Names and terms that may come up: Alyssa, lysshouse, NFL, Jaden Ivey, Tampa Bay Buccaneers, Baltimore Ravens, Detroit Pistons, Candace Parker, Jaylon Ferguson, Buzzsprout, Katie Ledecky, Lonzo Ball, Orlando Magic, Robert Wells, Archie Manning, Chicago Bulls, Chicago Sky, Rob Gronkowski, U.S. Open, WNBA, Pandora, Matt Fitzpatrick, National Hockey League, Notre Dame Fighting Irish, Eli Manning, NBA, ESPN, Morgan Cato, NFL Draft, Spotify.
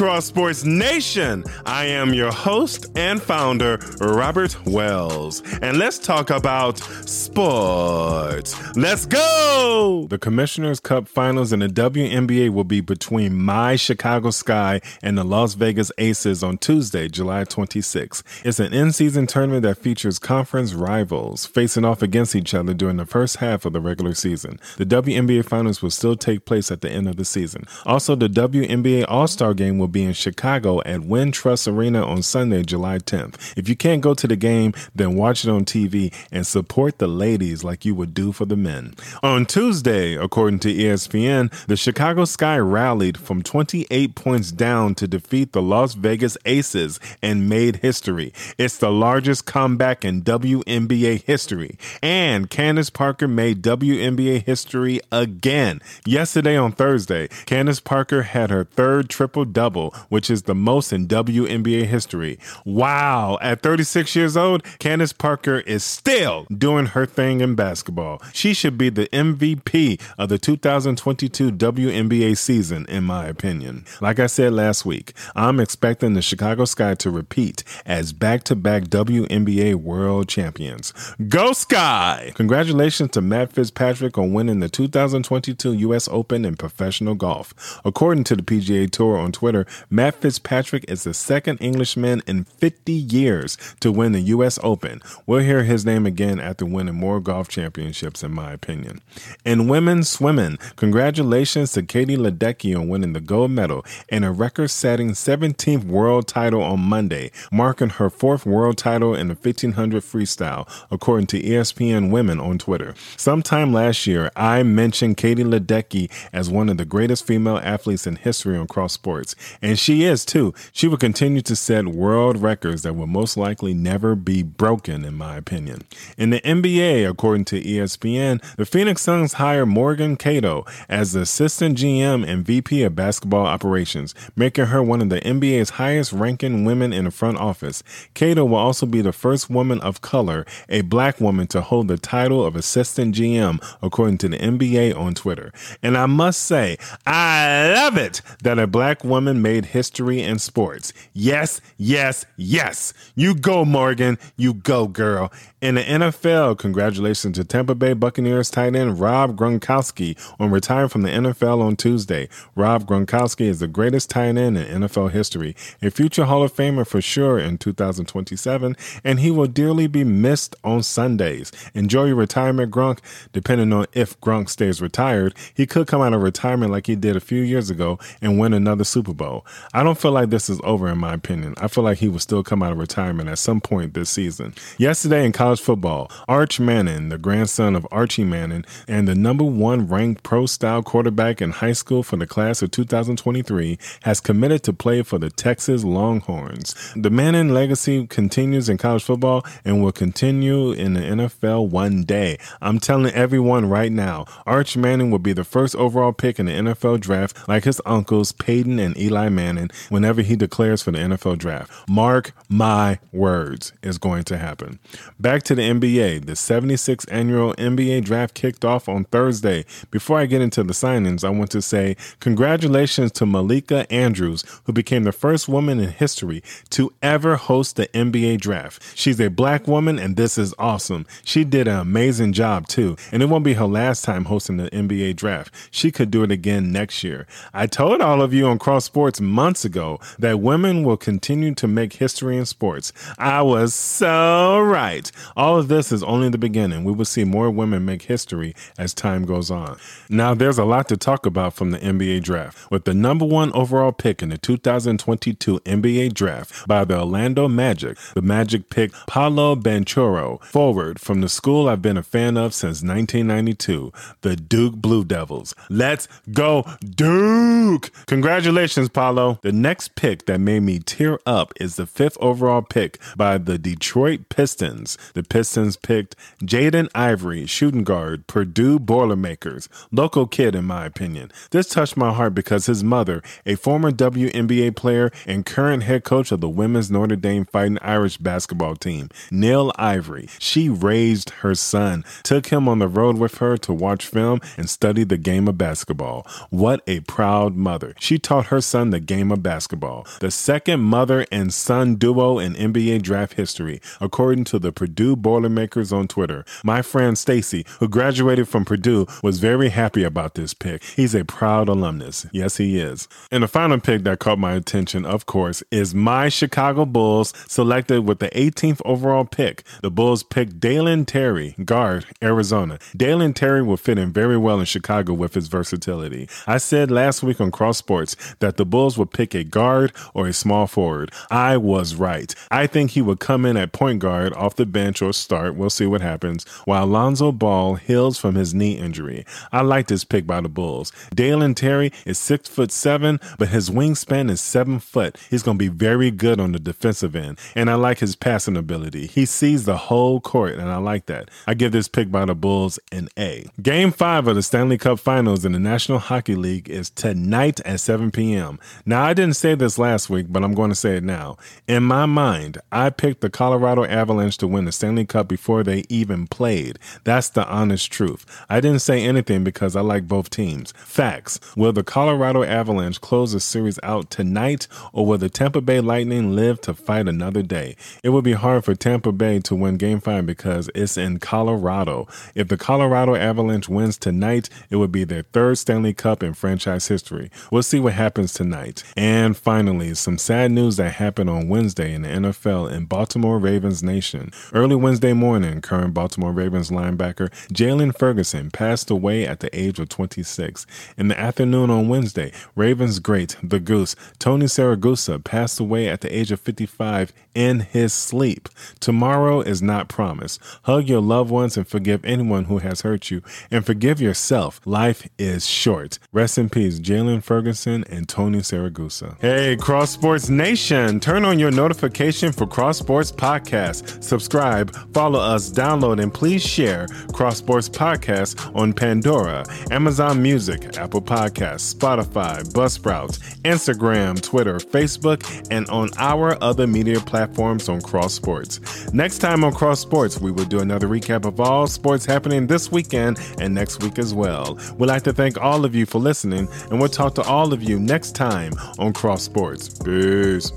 Cross Sports Nation. I am your host and founder, Robert Wells, and let's talk about sports. Let's go! The Commissioner's Cup Finals in the WNBA will be between my Chicago Sky and the Las Vegas Aces on Tuesday, July 26th. It's an in-season tournament that features conference rivals facing off against each other during the first half of the regular season. The WNBA Finals will still take place at the end of the season. Also, the WNBA All-Star Game will be in Chicago at WinTrust Arena on Sunday, July 10th. If you can't go to the game, then watch it on TV and support the ladies like you would do for the men. On Tuesday, according to ESPN, the Chicago Sky rallied from 28 points down to defeat the Las Vegas Aces and made history. It's the largest comeback in WNBA history. And Candace Parker made WNBA history again. Yesterday on Thursday, Candace Parker had her third triple-double, which is the most in WNBA history. Wow! At 36 years old, Candace Parker is still doing her thing in basketball. She should be the MVP of the 2022 WNBA season, in my opinion. Like I said last week, I'm expecting the Chicago Sky to repeat as back-to-back WNBA world champions. Go Sky! Congratulations to Matt Fitzpatrick on winning the 2022 U.S. Open in professional golf. According to the PGA Tour on Twitter, Matt Fitzpatrick is the second Englishman in 50 years to win the U.S. Open. We'll hear his name again after winning more golf championships, in my opinion. In women's swimming, congratulations to Katie Ledecky on winning the gold medal and a record-setting 17th world title on Monday, marking her fourth world title in the 1500 freestyle, according to ESPN Women on Twitter. Sometime last year, I mentioned Katie Ledecky as one of the greatest female athletes in history on Cross Sports, and she is too. She will continue to set world records that will most likely never be broken, in my opinion. In the NBA, according to ESPN, the Phoenix Suns hire Morgan Cato as the assistant GM and VP of basketball operations, making her one of the NBA's highest-ranking women in the front office. Cato will also be the first woman of color, a black woman, to hold the title of assistant GM, according to the NBA on Twitter. And I must say, I love it that a black woman made history in sports. Yes, yes, yes. You go, Morgan. You go, girl. In the NFL, congratulations to Tampa Bay Buccaneers tight end Rob Gronkowski on retiring from the NFL on Tuesday. Rob Gronkowski is the greatest tight end in NFL history, a future Hall of Famer for sure in 2027, and he will dearly be missed on Sundays. Enjoy your retirement, Gronk. Depending on if Gronk stays retired, he could come out of retirement like he did a few years ago and win another Super Bowl. I don't feel like this is over, in my opinion. I feel like he will still come out of retirement at some point this season. Yesterday in college football, Arch Manning, the grandson of Archie Manning and the number one ranked pro-style quarterback in high school for the class of 2023, has committed to play for the Texas Longhorns. The Manning legacy continues in college football and will continue in the NFL one day. I'm telling everyone right now, Arch Manning will be the first overall pick in the NFL Draft, like his uncles Peyton and Eli Manning, whenever he declares for the NFL Draft. Mark my words, is going to happen. Back to the NBA. The 76th annual NBA Draft kicked off on Thursday. Before I get into the signings, I want to say congratulations to Malika Andrews, who became the first woman in history to ever host the NBA Draft. She's a black woman, and this is awesome. She did an amazing job, too, and it won't be her last time hosting the NBA Draft. She could do it again next year. I told all of you on Cross Sports months ago that women will continue to make history in sports. I was so right. All of this is only the beginning. We will see more women make history as time goes on. Now, there's a lot to talk about from the NBA Draft. With the number one overall pick in the 2022 NBA Draft by the Orlando Magic, the Magic picked Paolo Banchero, forward from the school I've been a fan of since 1992, the Duke Blue Devils. Let's go, Duke! Congratulations, Paolo. The next pick that made me tear up is the fifth overall pick by the Detroit Pistons. The Pistons picked Jaden Ivey, shooting guard, Purdue Boilermakers. Local kid, in my opinion. This touched my heart because his mother, a former WNBA player and current head coach of the women's Notre Dame Fighting Irish basketball team, Nell Ivey, she raised her son, took him on the road with her to watch film and study the game of basketball. What a proud mother. She taught her son won the game of basketball, the second mother and son duo in NBA draft history, according to the Purdue Boilermakers on Twitter. My friend Stacy, who graduated from Purdue, was very happy about this pick. He's a proud alumnus. Yes, he is. And the final pick that caught my attention, of course, is my Chicago Bulls, selected with the 18th overall pick. The Bulls picked Dalen Terry, guard, Arizona. Dalen Terry will fit in very well in Chicago with his versatility. I said last week on Cross Sports that the Bulls would pick a guard or a small forward. I was right. I think he would come in at point guard, off the bench, or start. We'll see what happens, while Lonzo Ball heals from his knee injury. I like this pick by the Bulls. Dalen Terry is 6'7", but his wingspan is 7 foot. He's going to be very good on the defensive end, and I like his passing ability. He sees the whole court, and I like that. I give this pick by the Bulls an A. Game 5 of the Stanley Cup Finals in the National Hockey League is tonight at 7 p.m. Now, I didn't say this last week, but I'm going to say it now. In my mind, I picked the Colorado Avalanche to win the Stanley Cup before they even played. That's the honest truth. I didn't say anything because I like both teams. Facts. Will the Colorado Avalanche close the series out tonight, or will the Tampa Bay Lightning live to fight another day? It would be hard for Tampa Bay to win Game 5 because it's in Colorado. If the Colorado Avalanche wins tonight, it would be their third Stanley Cup in franchise history. We'll see what happens tonight. And finally, some sad news that happened on Wednesday in the NFL in Baltimore Ravens Nation. Early Wednesday morning, current Baltimore Ravens linebacker Jaylon Ferguson passed away at the age of 26. In the afternoon on Wednesday, Ravens great, the Goose, Tony Siragusa passed away at the age of 55 in his sleep. Tomorrow is not promised. Hug your loved ones and forgive anyone who has hurt you, and forgive yourself. Life is short. Rest in peace, Jaylon Ferguson and Tony Siragusa. Hey, Cross Sports Nation, turn on your notification for Cross Sports Podcast. Subscribe, follow us, download, and please share Cross Sports Podcast on Pandora, Amazon Music, Apple Podcasts, Spotify, Buzzsprout, Instagram, Twitter, Facebook, and on our other media platforms on Cross Sports. Next time on Cross Sports, we will do another recap of all sports happening this weekend and next week as well. We'd like to thank all of you for listening, and we'll talk to all of you next time on Cross Sports. Peace.